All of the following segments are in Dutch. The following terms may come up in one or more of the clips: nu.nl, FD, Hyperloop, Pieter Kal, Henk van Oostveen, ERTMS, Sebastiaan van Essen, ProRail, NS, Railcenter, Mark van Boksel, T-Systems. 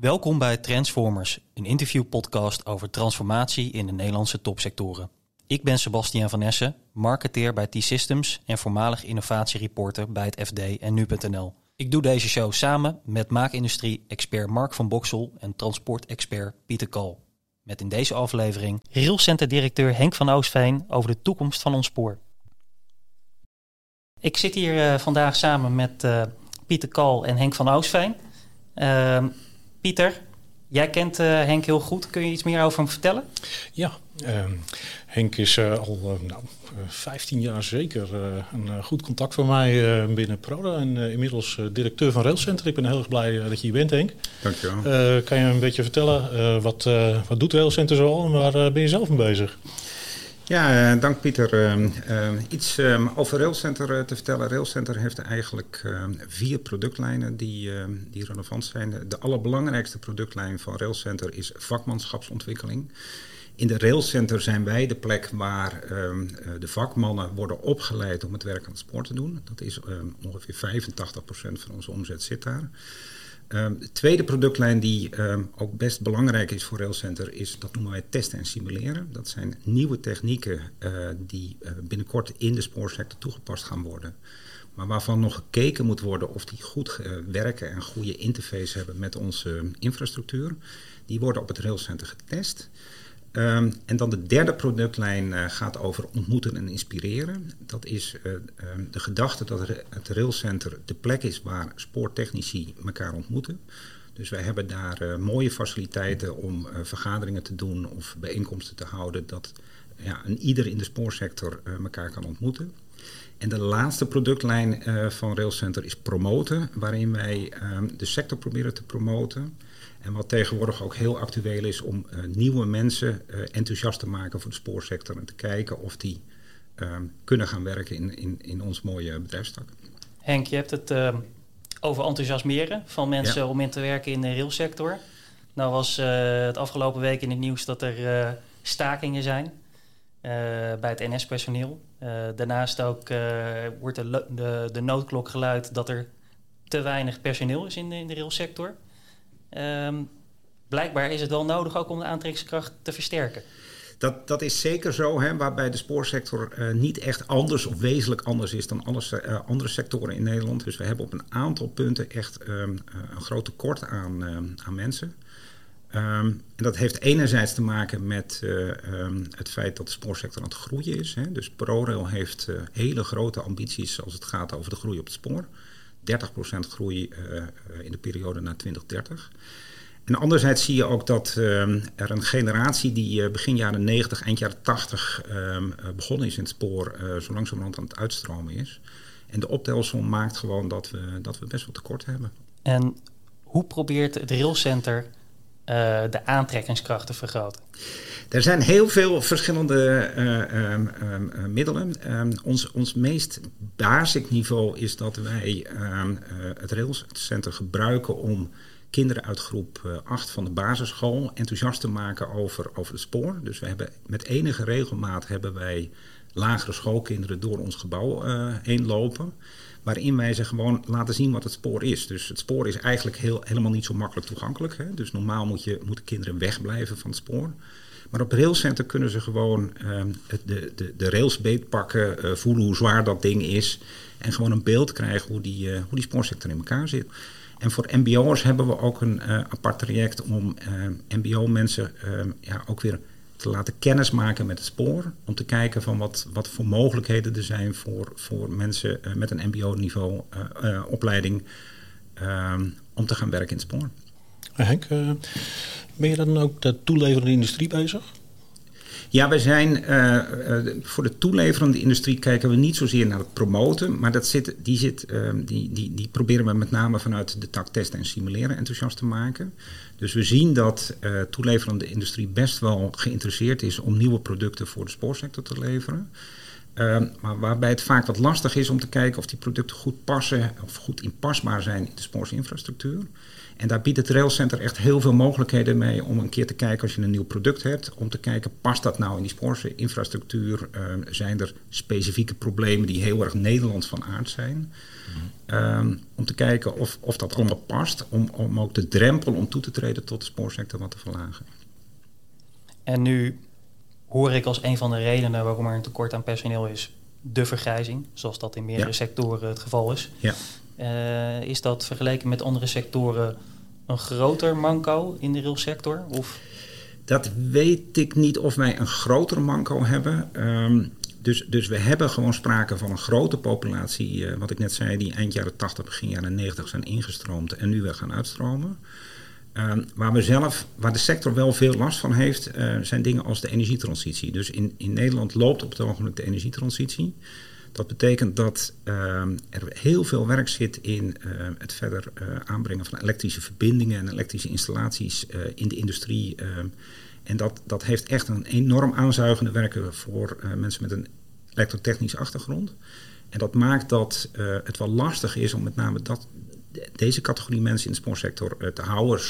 Welkom bij Transformers, een interviewpodcast over transformatie in de Nederlandse topsectoren. Ik ben Sebastiaan van Essen, marketeer bij T-Systems en voormalig innovatiereporter bij het FD en nu.nl. Ik doe deze show samen met maakindustrie-expert Mark van Boksel en transportexpert Pieter Kal. Met in deze aflevering Railcenter-directeur Henk van Oostveen over de toekomst van ons spoor. Ik zit hier vandaag samen met Pieter Kal en Henk van Oostveen. Pieter, jij kent Henk heel goed. Kun je iets meer over hem vertellen? Ja, Henk is al 15 jaar zeker een goed contact voor mij binnen ProRail. En inmiddels directeur van Railcenter. Ik ben heel erg blij dat je hier bent, Henk. Dank je wel. Kan je een beetje vertellen, wat doet Railcenter zoal en waar ben je zelf mee bezig? Ja, dank Pieter. Iets over Railcenter te vertellen. Railcenter heeft eigenlijk 4 productlijnen die relevant zijn. De allerbelangrijkste productlijn van Railcenter is vakmanschapsontwikkeling. In de Railcenter zijn wij de plek waar de vakmannen worden opgeleid om het werk aan het spoor te doen. Dat is ongeveer 85% van onze omzet zit daar. De tweede productlijn die ook best belangrijk is voor Railcenter is, dat noemen wij testen en simuleren. Dat zijn nieuwe technieken die binnenkort in de spoorsector toegepast gaan worden. Maar waarvan nog gekeken moet worden of die goed werken en goede interface hebben met onze infrastructuur. Die worden op het Railcenter getest. En dan de derde productlijn gaat over ontmoeten en inspireren. Dat is de gedachte dat het Railcenter de plek is waar spoortechnici elkaar ontmoeten. Dus wij hebben daar mooie faciliteiten om vergaderingen te doen of bijeenkomsten te houden. Dat een ieder in de spoorsector elkaar kan ontmoeten. En de laatste productlijn van Railcenter is promoten, waarin wij de sector proberen te promoten. En wat tegenwoordig ook heel actueel is om nieuwe mensen enthousiast te maken voor de spoorsector en te kijken of die kunnen gaan werken in ons mooie bedrijfstak. Henk, je hebt het over enthousiasmeren van mensen om in te werken in de railsector. Nou was het afgelopen week in het nieuws dat er stakingen zijn bij het NS-personeel. Daarnaast ook wordt de noodklok geluid dat er te weinig personeel is in de railsector. Blijkbaar is het wel nodig ook om de aantrekkingskracht te versterken. Dat is zeker zo, hè, waarbij de spoorsector niet echt anders of wezenlijk anders is dan alle andere sectoren in Nederland. Dus we hebben op een aantal punten echt een groot tekort aan mensen. En dat heeft enerzijds te maken met het feit dat de spoorsector aan het groeien is. Hè. Dus ProRail heeft hele grote ambities als het gaat over de groei op het spoor. 30% groei in de periode na 2030. En anderzijds zie je ook dat er een generatie die begin jaren 90, eind jaren 80 begonnen is in het spoor, zo langzamerhand aan het uitstromen is. En de optelsom maakt gewoon dat we best wel tekort hebben. En hoe probeert het Railcenter de aantrekkingskracht te vergroten? Er zijn heel veel verschillende middelen. Ons meest basic niveau is dat wij het Railcenter gebruiken om kinderen uit groep 8 van de basisschool enthousiast te maken over het spoor. Dus we hebben met enige regelmaat lagere schoolkinderen door ons gebouw heen lopen, waarin wij ze gewoon laten zien wat het spoor is. Dus het spoor is eigenlijk helemaal niet zo makkelijk toegankelijk. Hè? Dus normaal moeten kinderen wegblijven van het spoor. Maar op Railcenter kunnen ze gewoon de rails beetpakken, voelen hoe zwaar dat ding is en gewoon een beeld krijgen hoe die spoorsector in elkaar zit. En voor mbo'ers hebben we ook een apart traject om mbo-mensen ook weer te laten kennismaken met het spoor, om te kijken van wat voor mogelijkheden er zijn voor mensen met een mbo-niveau opleiding om te gaan werken in het spoor. Henk, ben je dan ook de toeleverende industrie bezig? Ja, wij zijn voor de toeleverende industrie kijken we niet zozeer naar het promoten, maar die proberen we met name vanuit de tak testen en simuleren enthousiast te maken. Dus we zien dat toeleverende industrie best wel geïnteresseerd is om nieuwe producten voor de spoorsector te leveren. Maar waarbij het vaak wat lastig is om te kijken of die producten goed passen of goed inpasbaar zijn in de spoorsinfrastructuur. En daar biedt het Railcenter echt heel veel mogelijkheden mee om een keer te kijken als je een nieuw product hebt. Om te kijken, past dat nou in die spoorse infrastructuur? Zijn er specifieke problemen die heel erg Nederlands van aard zijn? Om te kijken of dat allemaal past. Om ook de drempel om toe te treden tot de spoorsector wat te verlagen. En nu hoor ik als een van de redenen waarom er een tekort aan personeel is, de vergrijzing, zoals dat in meerdere sectoren het geval is. Ja. Is dat vergeleken met andere sectoren een groter manco in de railsector? Of? Dat weet ik niet of wij een groter manco hebben. Dus we hebben gewoon sprake van een grote populatie, wat ik net zei, die eind jaren 80, begin jaren 90 zijn ingestroomd en nu weer gaan uitstromen. Waar de sector wel veel last van heeft, zijn dingen als de energietransitie. Dus in Nederland loopt op het ogenblik de energietransitie. Dat betekent dat er heel veel werk zit in het verder aanbrengen van elektrische verbindingen en elektrische installaties in de industrie. En dat heeft echt een enorm aanzuigende werken voor mensen met een elektrotechnische achtergrond. En dat maakt dat het wel lastig is om met name deze categorie mensen in de spoorsector te houden,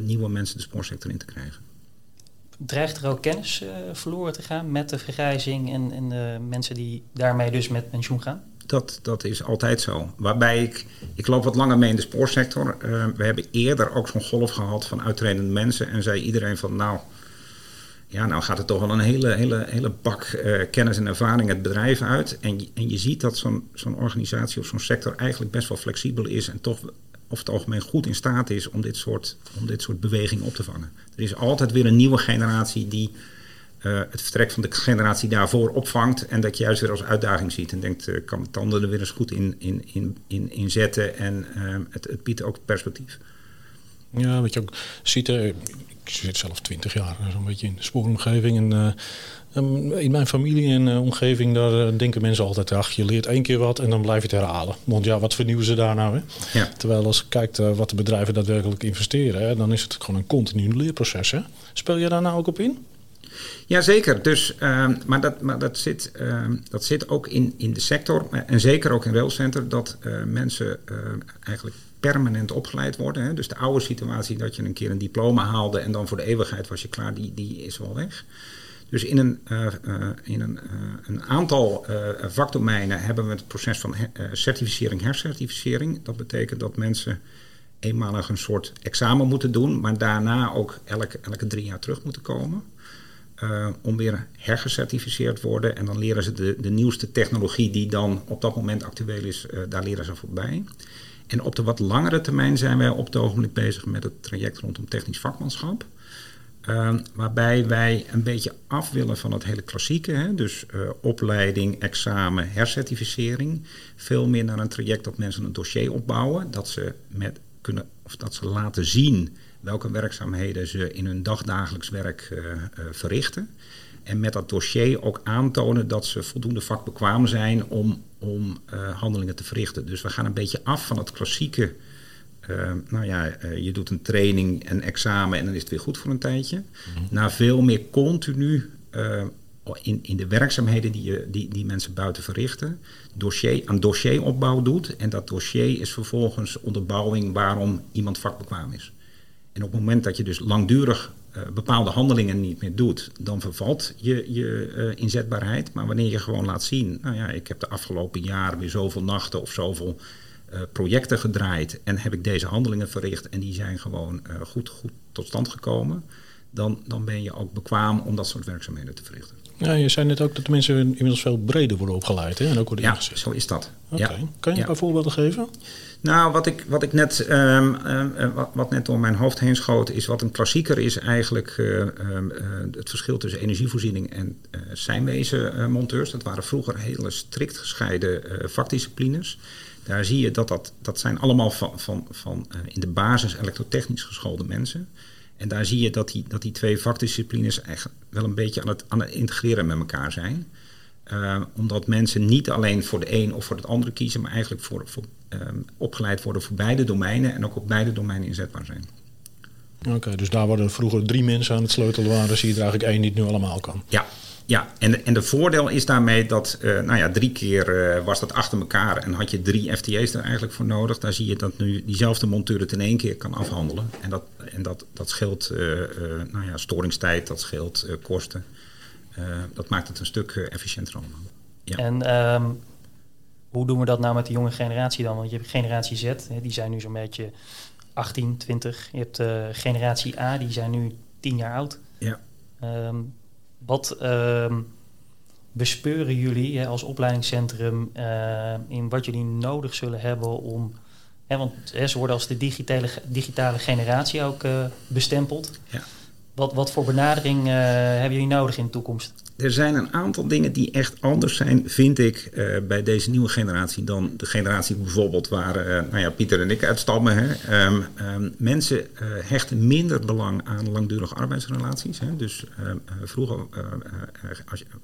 nieuwe mensen de spoorsector in te krijgen. Dreigt er ook kennis verloren te gaan met de vergrijzing en de mensen die daarmee dus met pensioen gaan? Dat is altijd zo. Waarbij ik loop wat langer mee in de spoorsector. We hebben eerder ook zo'n golf gehad van uittredende mensen en zei iedereen van nou gaat het toch wel een hele bak kennis en ervaring het bedrijf uit. En je ziet dat zo'n organisatie of zo'n sector eigenlijk best wel flexibel is en toch over het algemeen goed in staat is om dit soort bewegingen op te vangen. Er is altijd weer een nieuwe generatie die het vertrek van de generatie daarvoor opvangt en dat je juist weer als uitdaging ziet en denkt, kan het tanden er weer eens goed in zetten en het biedt ook perspectief. Ja, wat je ook ziet, ik zit zelf 20 jaar zo'n beetje in de spooromgeving en in mijn familie en omgeving, daar denken mensen altijd, ach, je leert 1 keer wat en dan blijf je het herhalen. Want ja, wat vernieuwen ze daar nou? Hè? Ja. Terwijl als je kijkt wat de bedrijven daadwerkelijk investeren, hè, dan is het gewoon een continu leerproces. Hè? Speel je daar nou ook op in? Jazeker, dat zit ook in de sector en zeker ook in Railcenter, dat mensen eigenlijk permanent opgeleid worden. Hè? Dus de oude situatie dat je een keer een diploma haalde en dan voor de eeuwigheid was je klaar, die is wel weg. Dus in een aantal vakdomeinen hebben we het proces van certificering, hercertificering. Dat betekent dat mensen eenmalig een soort examen moeten doen, maar daarna ook elke 3 jaar terug moeten komen. Om weer hergecertificeerd worden. En dan leren ze de nieuwste technologie die dan op dat moment actueel is, daar leren ze voorbij. En op de wat langere termijn zijn wij op het ogenblik bezig met het traject rondom technisch vakmanschap. Waarbij wij een beetje af willen van het hele klassieke. Hè? Dus opleiding, examen, hercertificering. Veel meer naar een traject dat mensen een dossier opbouwen. Dat ze dat ze laten zien welke werkzaamheden ze in hun dagdagelijks werk verrichten. En met dat dossier ook aantonen dat ze voldoende vakbekwaam zijn om handelingen te verrichten. Dus we gaan een beetje af van het klassieke. Je doet een training, een examen en dan is het weer goed voor een tijdje. Mm-hmm. Naar veel meer continu in de werkzaamheden die mensen buiten verrichten. Dossieropbouw doet en dat dossier is vervolgens onderbouwing waarom iemand vakbekwaam is. En op het moment dat je dus langdurig bepaalde handelingen niet meer doet, dan vervalt je inzetbaarheid. Maar wanneer je gewoon laat zien, ik heb de afgelopen jaren weer zoveel nachten of zoveel projecten gedraaid en heb ik deze handelingen verricht en die zijn gewoon goed tot stand gekomen, dan ben je ook bekwaam om dat soort werkzaamheden te verrichten. Ja, je zei net ook dat de mensen inmiddels veel breder worden opgeleid, hè? En ook worden ingezet. Zo is dat. Okay. Ja. Kan je een paar voorbeelden geven? Nou, wat net door mijn hoofd heen schoot, is wat een klassieker is eigenlijk het verschil tussen energievoorziening en seinwezen-monteurs. Dat waren vroeger hele strikt gescheiden vakdisciplines. Daar zie je dat zijn allemaal van in de basis elektrotechnisch geschoolde mensen. En daar zie je dat die 2 vakdisciplines echt wel een beetje aan het integreren met elkaar zijn. Omdat mensen niet alleen voor de een of voor het andere kiezen, maar eigenlijk voor opgeleid worden voor beide domeinen en ook op beide domeinen inzetbaar zijn. Oké, dus daar waar er vroeger 3 mensen aan het sleutelen waren, zie je er eigenlijk 1 die het nu allemaal kan. Ja, Ja, en de voordeel is daarmee dat, drie keer was dat achter elkaar en had je 3 FTE's er eigenlijk voor nodig. Daar zie je dat nu diezelfde monteur het in 1 keer kan afhandelen. En dat scheelt storingstijd, dat scheelt kosten. Dat maakt het een stuk efficiënter allemaal. Ja. En hoe doen we dat nou met de jonge generatie dan? Want je hebt generatie Z, die zijn nu zo'n beetje 18, 20. Je hebt generatie A, die zijn nu 10 jaar oud. Ja. Wat bespeuren jullie als opleidingscentrum in wat jullie nodig zullen hebben om... Want ze worden als de digitale generatie ook bestempeld. Ja. Wat voor benadering hebben jullie nodig in de toekomst? Er zijn een aantal dingen die echt anders zijn, vind ik, bij deze nieuwe generatie dan de generatie bijvoorbeeld waar Pieter en ik uitstammen. Hè. Mensen hechten minder belang aan langdurige arbeidsrelaties. Hè. Dus vroeger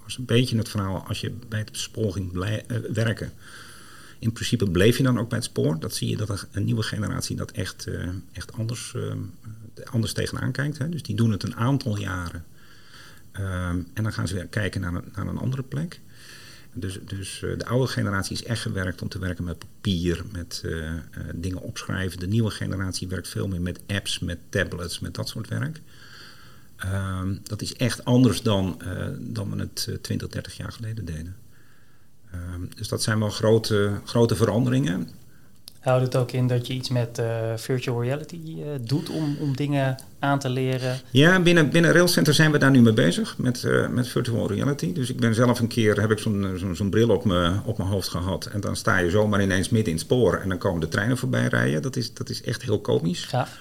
was een beetje het verhaal, als je bij het spoor ging werken, in principe bleef je dan ook bij het spoor. Dat zie je dat een nieuwe generatie dat echt anders tegenaan kijkt. Hè. Dus die doen het een aantal jaren. En dan gaan ze weer kijken naar een andere plek. Dus de oude generatie is echt gewerkt om te werken met papier, met dingen opschrijven. De nieuwe generatie werkt veel meer met apps, met tablets, met dat soort werk. Dat is echt anders dan we het 20, 30 jaar geleden deden. Dus dat zijn wel grote veranderingen. Houdt het ook in dat je iets met virtual reality doet om dingen aan te leren? Ja, binnen Railcenter zijn we daar nu mee bezig met virtual reality. Dus ik ben zelf een keer, heb ik zo'n bril op mijn hoofd gehad. En dan sta je zomaar ineens midden in het spoor en dan komen de treinen voorbij rijden. Dat is echt heel komisch. Gaaf.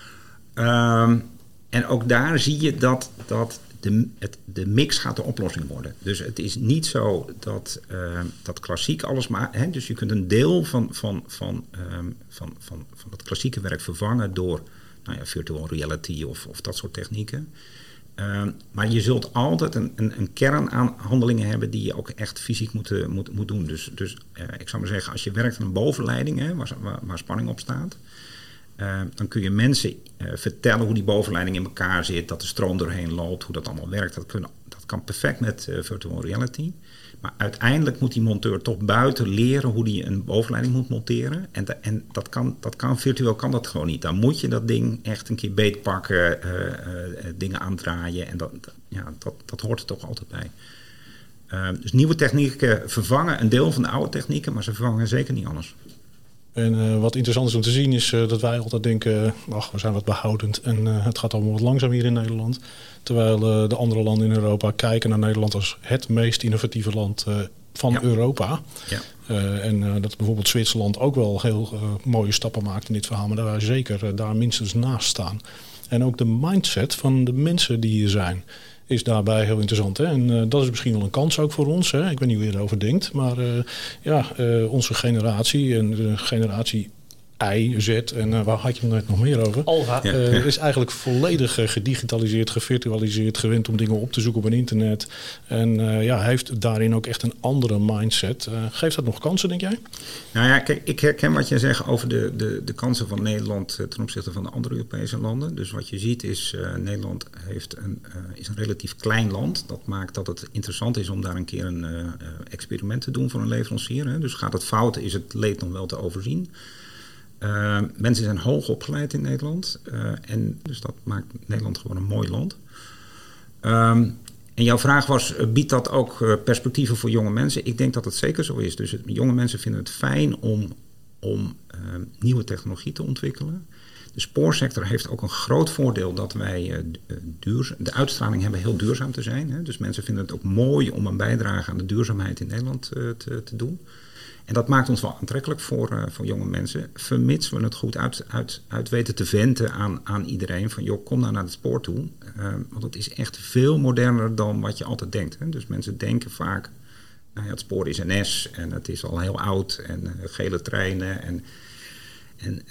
En ook daar zie je dat de mix gaat de oplossing worden. Dus het is niet zo dat klassiek alles maar... Hè, dus je kunt een deel van dat klassieke werk vervangen door virtual reality of dat soort technieken. Maar je zult altijd een kern aan handelingen hebben die je ook echt fysiek moet doen. Dus ik zou maar zeggen, als je werkt aan een bovenleiding, hè, waar spanning op staat... Dan kun je mensen vertellen hoe die bovenleiding in elkaar zit, dat de stroom doorheen loopt, hoe dat allemaal werkt. Dat kan perfect met virtual reality. Maar uiteindelijk moet die monteur toch buiten leren hoe die een bovenleiding moet monteren. En virtueel kan dat gewoon niet. Dan moet je dat ding echt een keer beetpakken, dingen aandraaien. En dat hoort er toch altijd bij. Dus nieuwe technieken vervangen een deel van de oude technieken, maar ze vervangen zeker niet alles. En wat interessant is om te zien is dat wij altijd denken... we zijn wat behoudend en het gaat allemaal wat langzaam hier in Nederland. Terwijl de andere landen in Europa kijken naar Nederland als het meest innovatieve land van Europa. Ja. En dat bijvoorbeeld Zwitserland ook wel heel mooie stappen maakt in dit verhaal... maar dat wij zeker daar minstens naast staan. En ook de mindset van de mensen die hier zijn... is daarbij heel interessant. Hè? En dat is misschien wel een kans ook voor ons. Hè? Ik weet niet hoe je erover denkt. Maar onze generatie en de generatie I, Z en waar had je het net nog meer over? Alfa. Is eigenlijk volledig gedigitaliseerd, gevirtualiseerd, gewend om dingen op te zoeken op een internet. En heeft daarin ook echt een andere mindset. Geeft dat nog kansen, denk jij? Nou ja, kijk, ik herken wat jij zegt over de kansen van Nederland ten opzichte van de andere Europese landen. Dus wat je ziet is, Nederland is een relatief klein land. Dat maakt dat het interessant is om daar een keer een experiment te doen voor een leverancier. Hè? Dus gaat het fout, is het leed nog wel te overzien. Mensen zijn hoog opgeleid in Nederland. En dus dat maakt Nederland gewoon een mooi land. En jouw vraag was, biedt dat ook perspectieven voor jonge mensen? Ik denk dat het zeker zo is. Dus jonge mensen vinden het fijn om nieuwe technologie te ontwikkelen. De spoorsector heeft ook een groot voordeel dat wij de uitstraling hebben heel duurzaam te zijn. Hè? Dus mensen vinden het ook mooi om een bijdrage aan de duurzaamheid in Nederland te doen. En dat maakt ons wel aantrekkelijk voor jonge mensen. Vermits we het goed uit weten te venten aan iedereen. Van joh, kom nou naar het spoor toe. Want het is echt veel moderner dan wat je altijd denkt. Hè? Dus mensen denken vaak, het spoor is NS en het is al heel oud. En gele treinen. En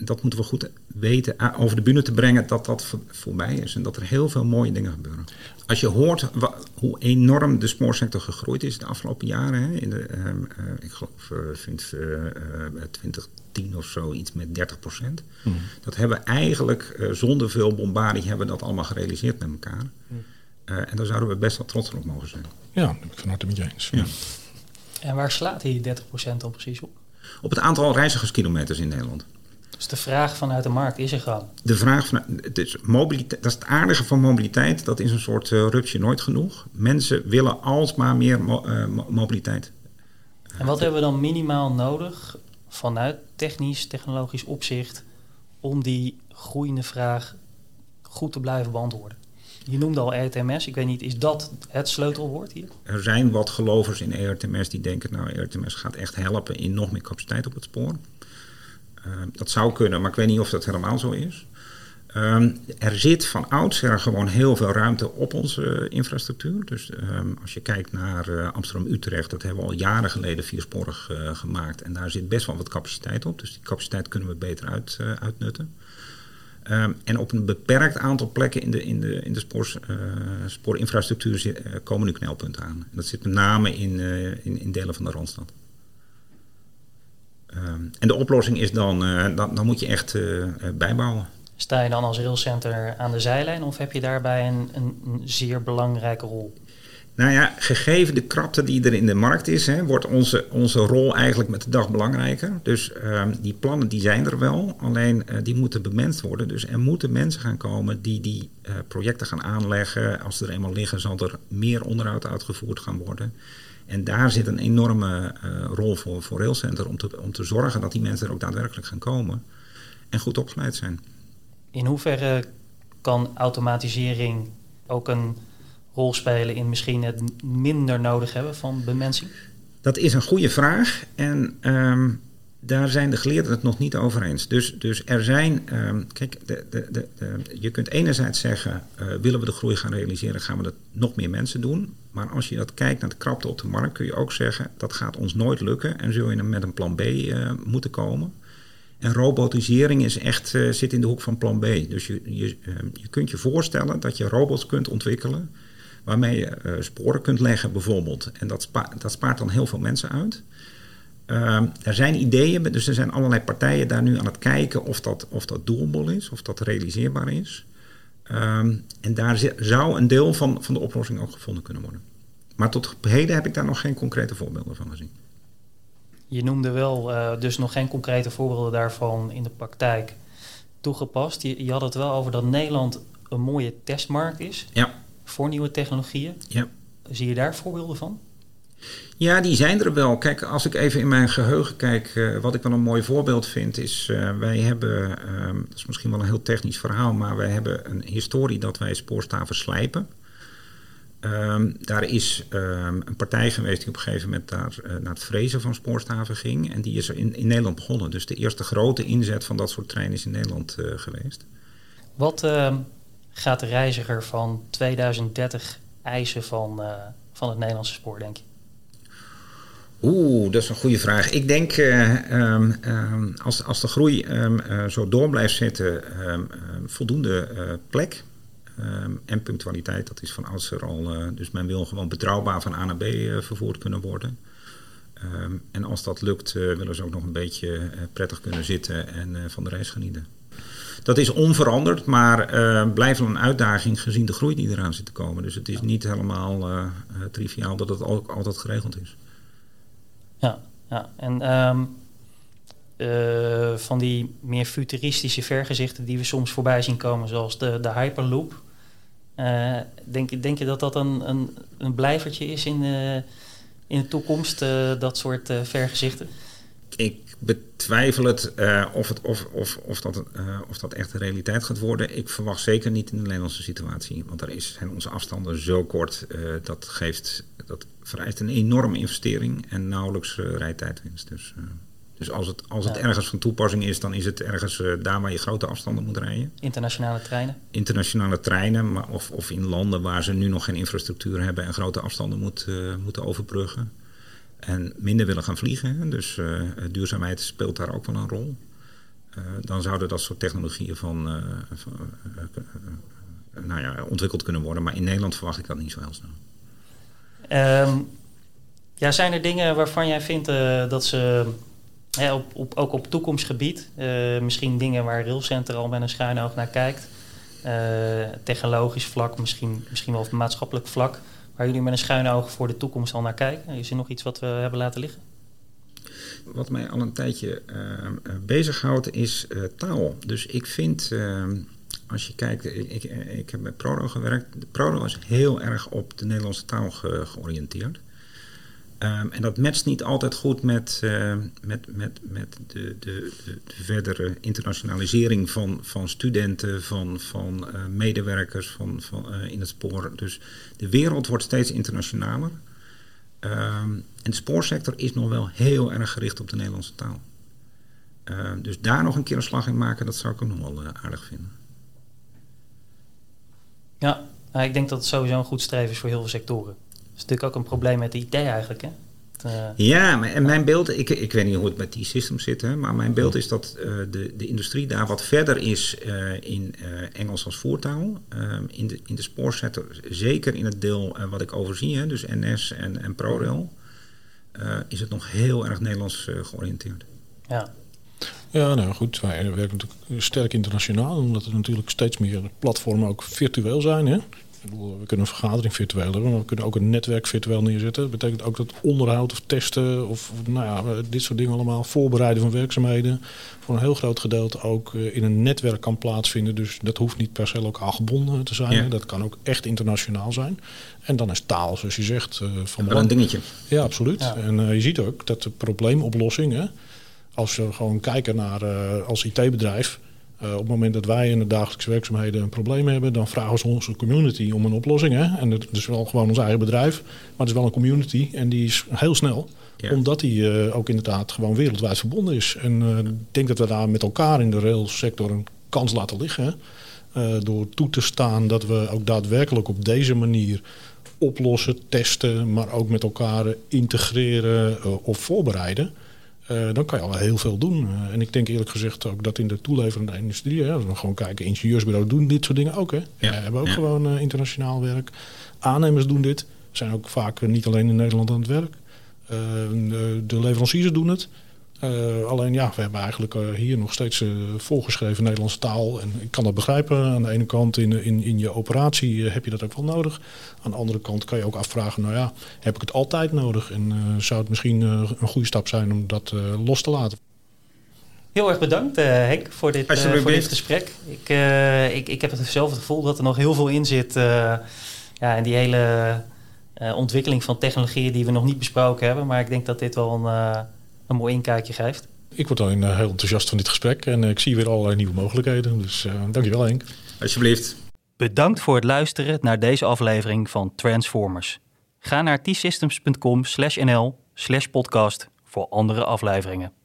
dat moeten we goed weten over de bühne te brengen dat voorbij is. En dat er heel veel mooie dingen gebeuren. Als je hoort hoe enorm de spoorsector gegroeid is de afgelopen jaren. Hè, ik geloof 2010 of zo iets met 30%. Mm. Dat hebben we eigenlijk zonder veel bombardie hebben dat allemaal gerealiseerd met elkaar. Mm. En daar zouden we best wel trots op mogen zijn. Ja, dat ben ik van harte met je eens. Ja. En waar slaat die 30% dan precies op? Op het aantal reizigerskilometers in Nederland. Dus de vraag vanuit de markt is er gewoon? De vraag vanuit... Dus mobiliteit, dat is het aardige van mobiliteit. Dat is een soort rupsje nooit genoeg. Mensen willen alsmaar meer mobiliteit. En wat hebben we dan minimaal nodig vanuit technisch, technologisch opzicht om die groeiende vraag goed te blijven beantwoorden? Je noemde al ERTMS. Ik weet niet, is dat het sleutelwoord hier? Er zijn wat gelovers in ERTMS die denken... nou, ERTMS gaat echt helpen in nog meer capaciteit op het spoor. Dat zou kunnen, maar ik weet niet of dat helemaal zo is. Er zit van oudsher gewoon heel veel ruimte op onze infrastructuur. Dus als je kijkt naar Amsterdam-Utrecht... dat hebben we al jaren geleden viersporig gemaakt. En daar zit best wel wat capaciteit op. Dus die capaciteit kunnen we beter uitnutten. En op een beperkt aantal plekken in de spoorinfrastructuur komen nu knelpunten aan. Dat zit met name in delen van de Randstad. En de oplossing is dan moet je echt bijbouwen. Sta je dan als Railcenter aan de zijlijn of heb je daarbij een zeer belangrijke rol? Nou ja, gegeven de krapte die er in de markt is, wordt onze rol eigenlijk met de dag belangrijker. Dus die plannen die zijn er wel, alleen die moeten bemenst worden. Dus er moeten mensen gaan komen die projecten gaan aanleggen. Als ze er eenmaal liggen, zal er meer onderhoud uitgevoerd gaan worden. En daar zit een enorme rol voor Railcenter om te zorgen dat die mensen er ook daadwerkelijk gaan komen en goed opgeleid zijn. In hoeverre kan automatisering ook een rol spelen in misschien het minder nodig hebben van bemensing? Dat is een goede vraag en daar zijn de geleerden het nog niet over eens. Dus er zijn... je kunt enerzijds zeggen, willen we de groei gaan realiseren, gaan we dat nog meer mensen doen. Maar als je dat kijkt naar de krapte op de markt, kun je ook zeggen, dat gaat ons nooit lukken en zul je met een plan B moeten komen. En robotisering is echt, zit in de hoek van plan B. Dus je kunt je voorstellen dat je robots kunt ontwikkelen waarmee je sporen kunt leggen bijvoorbeeld. En dat spaart dan heel veel mensen uit. Er zijn ideeën, dus er zijn allerlei partijen daar nu aan het kijken of dat doable is, of dat realiseerbaar is. En daar zou een deel van de oplossing ook gevonden kunnen worden. Maar tot heden heb ik daar nog geen concrete voorbeelden van gezien. Je noemde wel dus nog geen concrete voorbeelden daarvan in de praktijk toegepast. Je had het wel over dat Nederland een mooie testmarkt is voor nieuwe technologieën. Ja. Zie je daar voorbeelden van? Ja, die zijn er wel. Kijk, als ik even in mijn geheugen kijk, wat ik wel een mooi voorbeeld vind is... wij hebben, dat is misschien wel een heel technisch verhaal... maar wij hebben een historie dat wij spoorstaven slijpen. Daar is een partij geweest die op een gegeven moment daar, naar het frezen van spoorstaven ging. En die is er in Nederland begonnen. Dus de eerste grote inzet van dat soort treinen is in Nederland geweest. Wat gaat de reiziger van 2030 eisen van het Nederlandse spoor, denk je? Dat is een goede vraag. Ik denk, als de groei zo door blijft zitten, voldoende plek... en punctualiteit, dat is van oudsher al... dus men wil gewoon betrouwbaar van A naar B vervoerd kunnen worden. En als dat lukt, willen ze ook nog een beetje prettig kunnen zitten en van de reis genieten. Dat is onveranderd, maar blijft wel een uitdaging gezien de groei die eraan zit te komen. Dus het is niet helemaal triviaal dat het ook altijd geregeld is. Ja. En van die meer futuristische vergezichten die we soms voorbij zien komen, zoals de Hyperloop... Denk je dat dat een blijvertje is in de toekomst, dat soort vergezichten? Ik betwijfel het, of dat echt de realiteit gaat worden. Ik verwacht zeker niet in de Nederlandse situatie. Want daar zijn onze afstanden zo kort. Dat vereist een enorme investering en nauwelijks rijtijdwinst. Dus als het ergens van toepassing is, dan is het ergens daar waar je grote afstanden moet rijden. Internationale treinen, maar of in landen waar ze nu nog geen infrastructuur hebben en grote afstanden moeten overbruggen. En minder willen gaan vliegen, hè? Dus duurzaamheid speelt daar ook wel een rol. Dan zouden dat soort technologieën ontwikkeld kunnen worden. Maar in Nederland verwacht ik dat niet zo heel snel. Ja, zijn er dingen waarvan jij vindt dat ze... ook op toekomstgebied, misschien dingen waar Railcenter al met een schuin oog naar kijkt, technologisch vlak, misschien wel op maatschappelijk vlak, waar jullie met een schuine oog voor de toekomst al naar kijken? Is er nog iets wat we hebben laten liggen? Wat mij al een tijdje bezighoudt is taal. Dus ik vind, als je kijkt, ik heb bij ProRail gewerkt. De ProRail is heel erg op de Nederlandse taal georiënteerd. En dat matcht niet altijd goed met de verdere internationalisering van studenten, van medewerkers van in het spoor. Dus de wereld wordt steeds internationaler. En de spoorsector is nog wel heel erg gericht op de Nederlandse taal. Dus daar nog een keer een slag in maken, dat zou ik ook nog wel aardig vinden. Ja, ik denk dat het sowieso een goed streven is voor heel veel sectoren. Dat is natuurlijk ook een probleem met de IT eigenlijk, hè? Mijn beeld, ik weet niet hoe het met T-Systems zit, hè, maar mijn beeld is dat de industrie daar wat verder is in Engels als voertaal. In de spoorsector, zeker in het deel wat ik overzie, hè, dus NS en ProRail, is het nog heel erg Nederlands georiënteerd. Ja. Ja, nou goed, wij werken natuurlijk sterk internationaal, omdat er natuurlijk steeds meer platformen ook virtueel zijn, hè? Ik bedoel, we kunnen een vergadering virtueel hebben, maar we kunnen ook een netwerk virtueel neerzetten. Dat betekent ook dat onderhoud of testen of dit soort dingen allemaal, voorbereiden van werkzaamheden, voor een heel groot gedeelte ook in een netwerk kan plaatsvinden. Dus dat hoeft niet per se lokaal gebonden te zijn. Ja. Dat kan ook echt internationaal zijn. En dan is taal, zoals je zegt, van belang. Een dingetje. Ja, absoluut. Ja. En je ziet ook dat de probleemoplossingen, als we gewoon kijken naar als IT-bedrijf, op het moment dat wij in de dagelijkse werkzaamheden een probleem hebben, dan vragen ze onze community om een oplossing. Hè? En dat is wel gewoon ons eigen bedrijf, maar het is wel een community en die is heel snel. Ja. Omdat die ook inderdaad gewoon wereldwijd verbonden is. En ik denk dat we daar met elkaar in de railsector een kans laten liggen. Door toe te staan dat we ook daadwerkelijk op deze manier oplossen, testen, maar ook met elkaar integreren of voorbereiden. Dan kan je al heel veel doen. En ik denk eerlijk gezegd ook dat in de toeleverende industrie, hè, als we gewoon kijken, ingenieursbureaus doen dit soort dingen ook. Hè. Ja. Hebben ook gewoon internationaal werk. Aannemers doen dit. Zijn ook vaak niet alleen in Nederland aan het werk. De leveranciers doen het. Alleen ja, we hebben eigenlijk hier nog steeds voorgeschreven Nederlandse taal. En ik kan dat begrijpen. Aan de ene kant in je operatie heb je dat ook wel nodig. Aan de andere kant kan je ook afvragen, nou ja, heb ik het altijd nodig? En zou het misschien een goede stap zijn om dat los te laten? Heel erg bedankt Henk voor dit gesprek. Ik heb hetzelfde gevoel dat er nog heel veel in zit. In die hele ontwikkeling van technologieën die we nog niet besproken hebben. Maar ik denk dat dit wel een mooi inkijkje geeft. Ik word alleen heel enthousiast van dit gesprek en ik zie weer allerlei nieuwe mogelijkheden. Dus dankjewel Henk. Alsjeblieft. Bedankt voor het luisteren naar deze aflevering van Transformers. Ga naar tsystems.com/nl/podcast voor andere afleveringen.